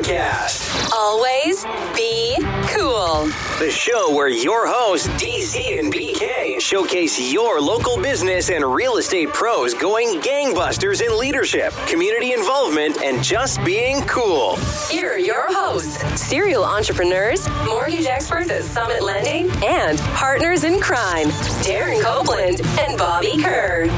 podcast. Always be cool. The show where your hosts, DZ and BK, showcase your local business and real estate pros going gangbusters in leadership, community involvement, and just being cool. Here are your hosts, serial entrepreneurs, mortgage experts at Summit Lending, and partners in crime, Darren Copeland and Bobby Kerr.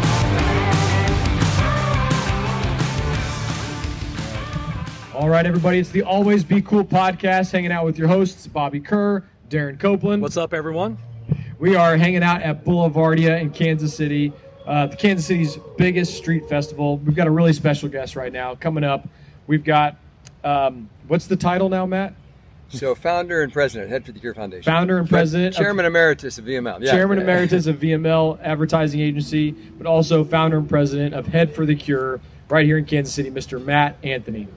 All right, everybody, it's the Always Be Cool podcast, hanging out with your hosts, Bobby Kerr, Darren Copeland. What's up, everyone? We are hanging out at Boulevardia in Kansas City, the Kansas City's biggest street festival. We've got a really special guest right now coming up. We've got, what's the title now, Matt? So founder and president, Head for the Cure Foundation. Founder and president. Chairman emeritus of VML. Yeah. Chairman emeritus of VML Advertising Agency, but also founder and president of Head for the Cure right here in Kansas City, Mr. Matt Anthony.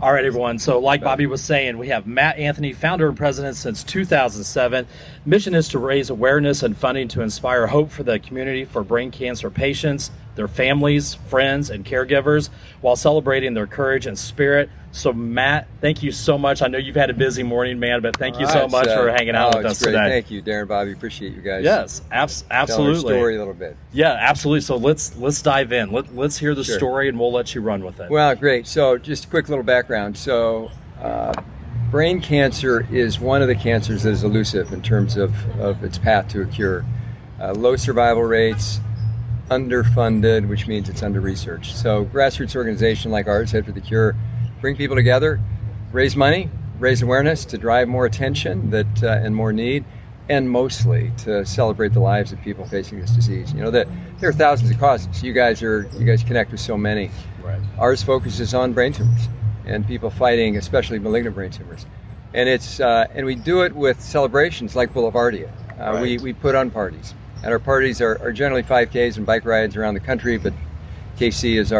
All right, everyone. So like Bobby was saying, we have Matt Anthony, founder and president since 2007. Mission is to raise awareness and funding to inspire hope for the community for brain cancer patients, their families, friends, and caregivers while celebrating their courage and spirit. So, Matt, thank you so much. I know you've had a busy morning, man, but thank you so much for hanging out with us today. Thank you, Darren, Bobby. Appreciate you guys. Yes, absolutely. Tell our story a little bit. Yeah, absolutely. So let's dive in. Let's hear the story, and we'll let you run with it. Well, great. So just a quick little background. So brain cancer is one of the cancers that is elusive in terms of its path to a cure. Low survival rates, underfunded, which means it's under-researched. So grassroots organization like ours, Head for the Cure, bring people together, raise money, raise awareness to drive more attention that and more need, and mostly to celebrate the lives of people facing this disease. You know that there are thousands of causes. You guys connect with so many. Right. Ours focuses on brain tumors and people fighting, especially malignant brain tumors, and it's and we do it with celebrations like Boulevardia. Right. We put on parties, and our parties are generally 5Ks and bike rides around the country, but KC is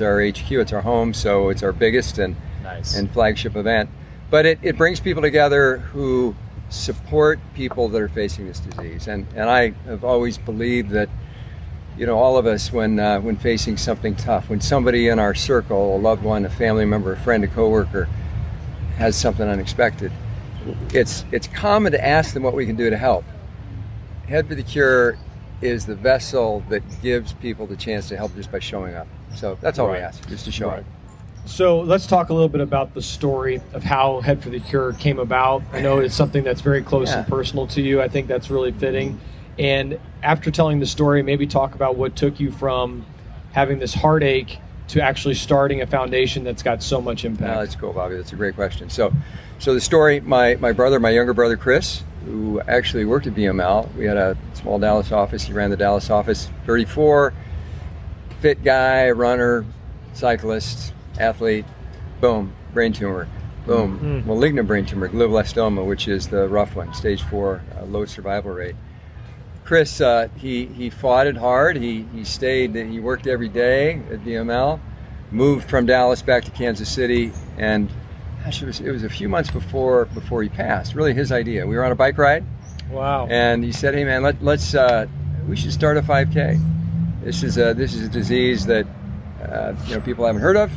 our HQ. It's our home, so it's our biggest and flagship event. But it brings people together who support people that are facing this disease. And I have always believed that, you know, all of us when facing something tough, when somebody in our circle, a loved one, a family member, a friend, a coworker, has something unexpected, it's common to ask them what we can do to help. Head for the Cure is the vessel that gives people the chance to help just by showing up. So that's all we ask, just to show up. So let's talk a little bit about the story of how Head for the Cure came about. I know it's something that's very close and personal to you. I think that's really fitting. And after telling the story, maybe talk about what took you from having this heartache to actually starting a foundation that's got so much impact. That's cool, Bobby. That's a great question. So the story, my younger brother, Chris, who actually worked at VML. We had a small Dallas office. He ran the Dallas office. 34, fit guy, runner, cyclist, athlete. Boom, brain tumor. Boom, malignant brain tumor, glioblastoma, which is the rough one, stage 4, low survival rate. Chris, he fought it hard. He stayed. He worked every day at VML. Moved from Dallas back to Kansas City, and it was a few months before he passed. Really his idea. We were on a bike ride. Wow. And he said, hey man, let's we should start a 5K. This is a disease that people haven't heard of,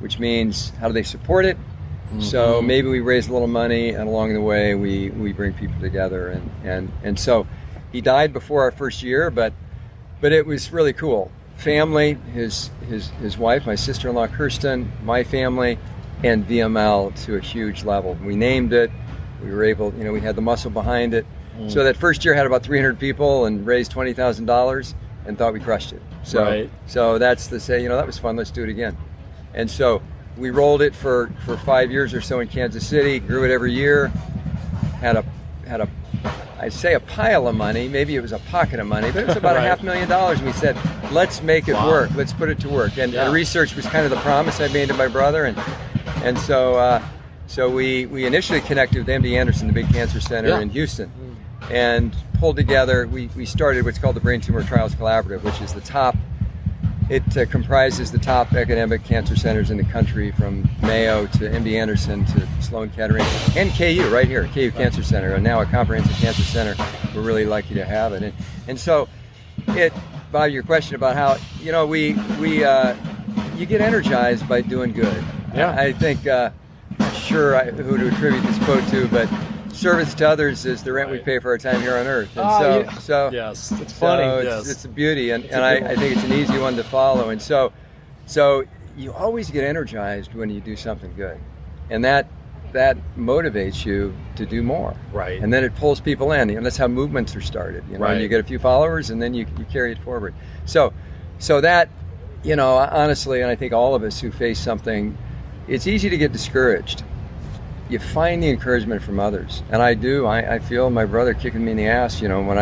which means how do they support it? Mm-hmm. So maybe we raise a little money, and along the way we bring people together, and so he died before our first year, but it was really cool. Family, his wife, my sister-in-law Kirsten, my family, and VML to a huge level. We named it. We were able, we had the muscle behind it. Mm. So that first year had about 300 people and raised $20,000 and thought we crushed it. So, so that's the say, that was fun. Let's do it again. And so we rolled it for 5 years or so in Kansas City, grew it every year, had a I'd say a pile of money. Maybe it was a pocket of money, but it was about $500,000. And we said, let's make it work. Let's put it to work. And research was kind of the promise I made to my brother. And so we initially connected with MD Anderson, the big cancer center in Houston, and pulled together. We started what's called the Brain Tumor Trials Collaborative, which is the top. It comprises the top academic cancer centers in the country, from Mayo to MD Anderson to Sloan Kettering and KU right here, KU Cancer Center, and now a comprehensive cancer center. We're really lucky to have it. And so it, Bob, your question about how, we you get energized by doing good. Yeah, I think sure who to attribute this quote to, but service to others is the rent we pay for our time here on Earth. And yes, it's funny. It's a beauty, and I think it's an easy one to follow. And so you always get energized when you do something good, and that motivates you to do more. Right. And then it pulls people in, and that's how movements are started. You know, right. You get a few followers, and then you carry it forward. So that, you know, honestly, and I think all of us who face something, it's easy to get discouraged. You find the encouragement from others, and I do. I feel my brother kicking me in the ass, you know, when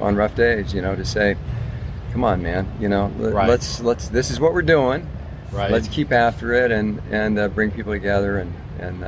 on rough days, you know, to say, "Come on, man, you know, let's. This is what we're doing. Right. Let's keep after it and bring people together and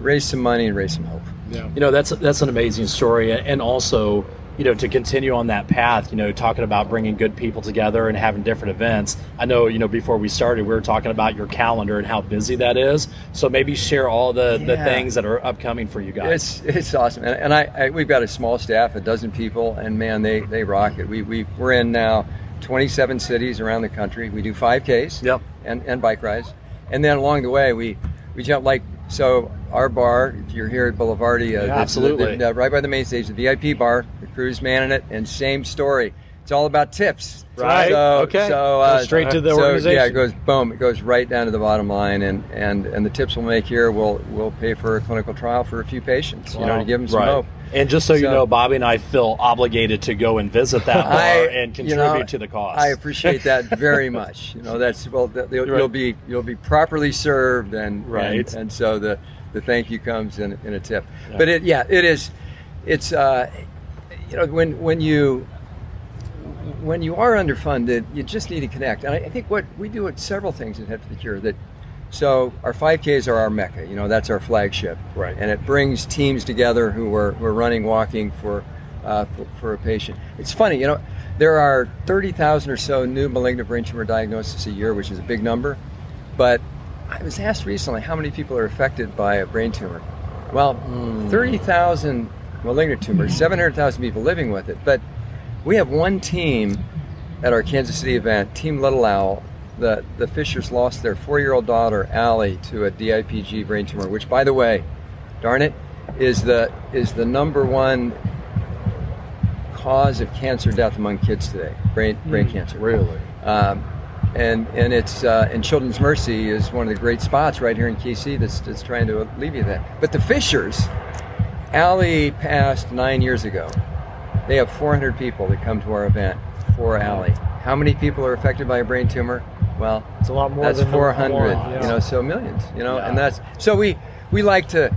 raise some money and raise some hope." Yeah. You know, that's an amazing story, and also, you know, to continue on that path, you know, talking about bringing good people together and having different events. I know, you know, before we started, we were talking about your calendar and how busy that is. So maybe share all the things that are upcoming for you guys. It's awesome. And we've got a small staff, 12 people, and man, they rock it. We're in now 27 cities around the country. We do 5Ks and bike rides. And then along the way, we jump like, so our bar, if you're here at Boulevardia, absolutely, right by the main stage, the VIP bar, the crew's manning it, and same story. It's all about tips, right? So straight to the organization. Yeah, it goes boom. It goes right down to the bottom line, and the tips we'll make here will pay for a clinical trial for a few patients, you know, to give them some hope. And just so you know, Bobby and I feel obligated to go and visit that bar and contribute to the cause. I appreciate that very much. You know, you'll be properly served, and so the thank you comes in a tip. Yeah. But it's you know, when you are underfunded, you just need to connect. And I think what we do at several things at Head for the Cure that. So our 5Ks are our mecca, you know, that's our flagship. Right. And it brings teams together who are running, walking for a patient. It's funny, you know, there are 30,000 or so new malignant brain tumor diagnoses a year, which is a big number. But I was asked recently how many people are affected by a brain tumor. Well, 30,000 malignant tumors, 700,000 people living with it. But we have one team at our Kansas City event, Team Little Owl. The Fishers lost their 4-year-old daughter, Allie, to a DIPG brain tumor, which, by the way, darn it, is the #1 cause of cancer death among kids today. Brain cancer. Really? And it's and Children's Mercy is one of the great spots right here in KC that's trying to alleviate that. But the Fishers, Allie passed 9 years ago. They have 400 people that come to our event for Allie. How many people are affected by a brain tumor? Well, it's a lot more. That's 400, you know, so millions, you know, and that's, so we like to,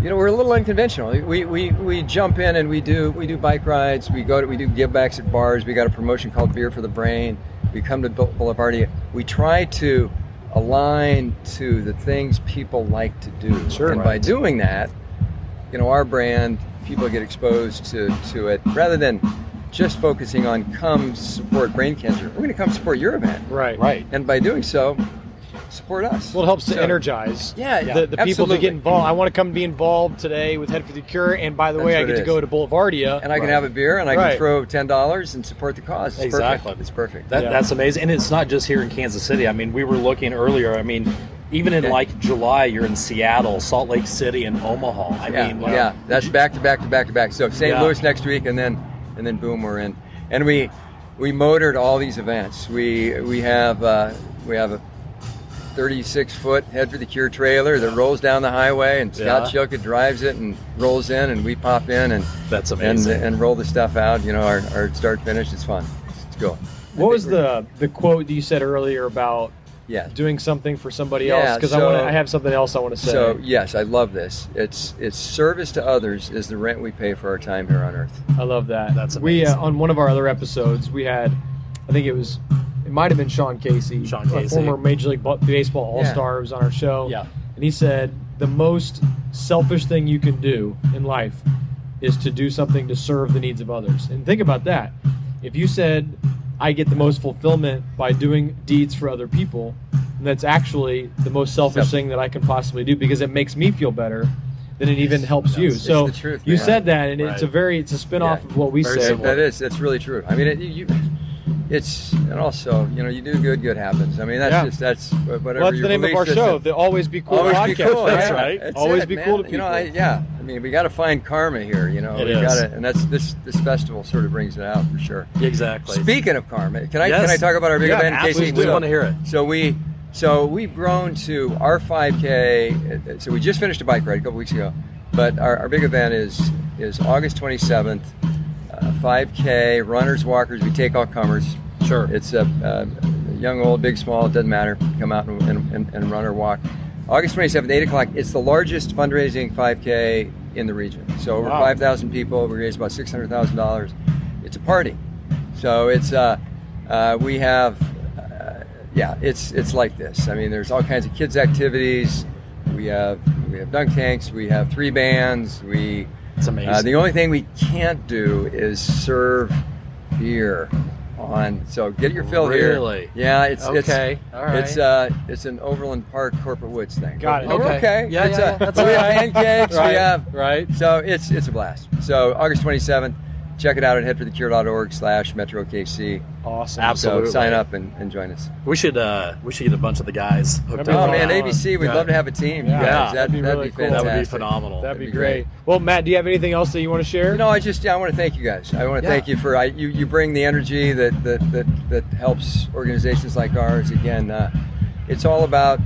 you know, we're a little unconventional. We jump in and we do bike rides. We do give backs at bars. We got a promotion called Beer for the Brain. We come to Boulevardia. We try to align to the things people like to do. Sure. And by doing that, you know, our brand, people get exposed to it rather than just focusing on come support brain cancer. We're going to come support your event. Right. And by doing so, support us. Well, it helps to energize the people to get involved. I want to come be involved today with Head for the Cure, and by the way, I get to go to Boulevardia. And I can have a beer, and I can throw $10 and support the cause. It's perfect. It's perfect. That's amazing. And it's not just here in Kansas City. I mean, we were looking earlier, I mean, even in like July, you're in Seattle, Salt Lake City, and Omaha. I mean, that's back to back to back to back. So St. Louis next week, and then boom, we're in, and we motored all these events. We have a 36-foot Head for the Cure trailer that rolls down the highway, and Scott Schilke drives it and rolls in, and we pop in and that's amazing and roll the stuff out. You know, our start finish is fun. It's cool. What was the quote that you said earlier about doing something for somebody else? Because I have something else I want to say. So yes, I love this. It's service to others is the rent we pay for our time here on Earth. I love that. That's amazing. We on one of our other episodes we had, I think it might have been Sean Casey, former Major League Baseball All-Star, was on our show. Yeah, and he said the most selfish thing you can do in life is to do something to serve the needs of others. And think about that. If you said, I get the most fulfillment by doing deeds for other people, and that's actually the most selfish thing that I can possibly do because it makes me feel better than it even helps you. So the truth, you said that, and it's a spinoff of what we said. That is, that's really true. I mean, it, you, It's, and also, you know, you do good, good happens. I mean, that's just, that's whatever. Well, that's the name of our show, the Always Be Cool podcast. That's right. Always be cool to people. You know, I mean, we got to find karma here, you know. And that's this festival sort of brings it out for sure. Exactly. Speaking of karma, can I talk about our big event? Absolutely. We want to hear it. So we've grown to our 5K. So we just finished a bike ride a couple weeks ago, but our big event is August 27th. 5K, runners, walkers, we take all comers. Sure. It's a young, old, big, small, it doesn't matter. Come out and run or walk. August 27th, 8 o'clock, it's the largest fundraising 5K in the region. So over 5,000 people, we raised about $600,000. It's a party. So it's, we have, it's like this. I mean, there's all kinds of kids' activities. We have dunk tanks, we have three bands, it's amazing. The only thing we can't do is serve beer on. So get your fill here. Really? Yeah. It's an Overland Park Corporate Woods thing. Got it. Okay. Yeah. That's we have pancakes. Right. We have right. So it's a blast. So August 27th, check it out at headforthecure.org/MetroKC. Awesome. Absolutely. So sign up and join us. We should get a bunch of the guys hooked up. Oh man, ABC, we'd love to have a team. Yeah. That'd be cool. That would be phenomenal. That'd be great. Well, Matt, do you have anything else that you want to share? No, I just I want to thank you guys. I want to thank you for you bring the energy that helps organizations like ours. Again, it's all about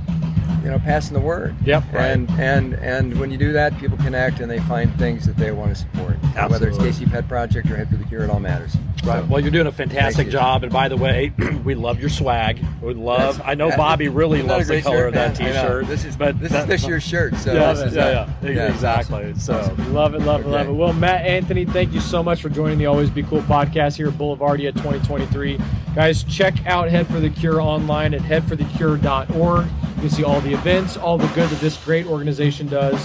passing the word. Yep. Right. And when you do that, people connect and they find things that they want to support. Absolutely. Whether it's KC Pet Project or Head for the Cure, it all matters. Right. So, well, you're doing a fantastic job. And by the way, we love your swag. We love. I know Bobby really loves the color of that T-shirt. This is this year's shirt. So exactly. So love it. Well, Matt Anthony, thank you so much for joining the Always Be Cool podcast here at Boulevardia 2023. Guys, check out Head for the Cure online at headforthecure.org. You can see all the events, all the good that this great organization does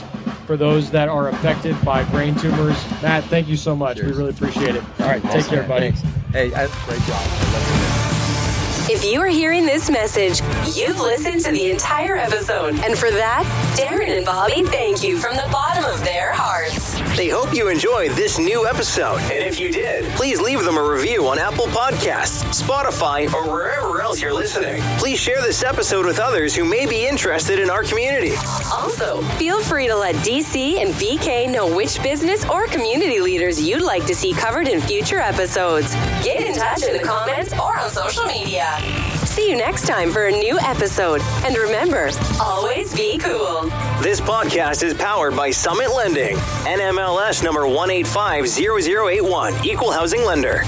for those that are affected by brain tumors. Matt, thank you so much. Cheers. We really appreciate it. All right, take care, buddy. Thanks. Hey, great job. If you are hearing this message, you've listened to the entire episode. And for that, Darren and Bobby thank you from the bottom of their hearts. They hope you enjoyed this new episode. And if you did, please leave them a review on Apple Podcasts, Spotify, or wherever else you're listening. Please share this episode with others who may be interested in our community. Also, feel free to let DC and BK know which business or community leaders you'd like to see covered in future episodes. Get in touch in the comments or on social media. See you next time for a new episode. And remember, always be cool. This podcast is powered by Summit Lending, NMLS number 1850081, Equal Housing Lender.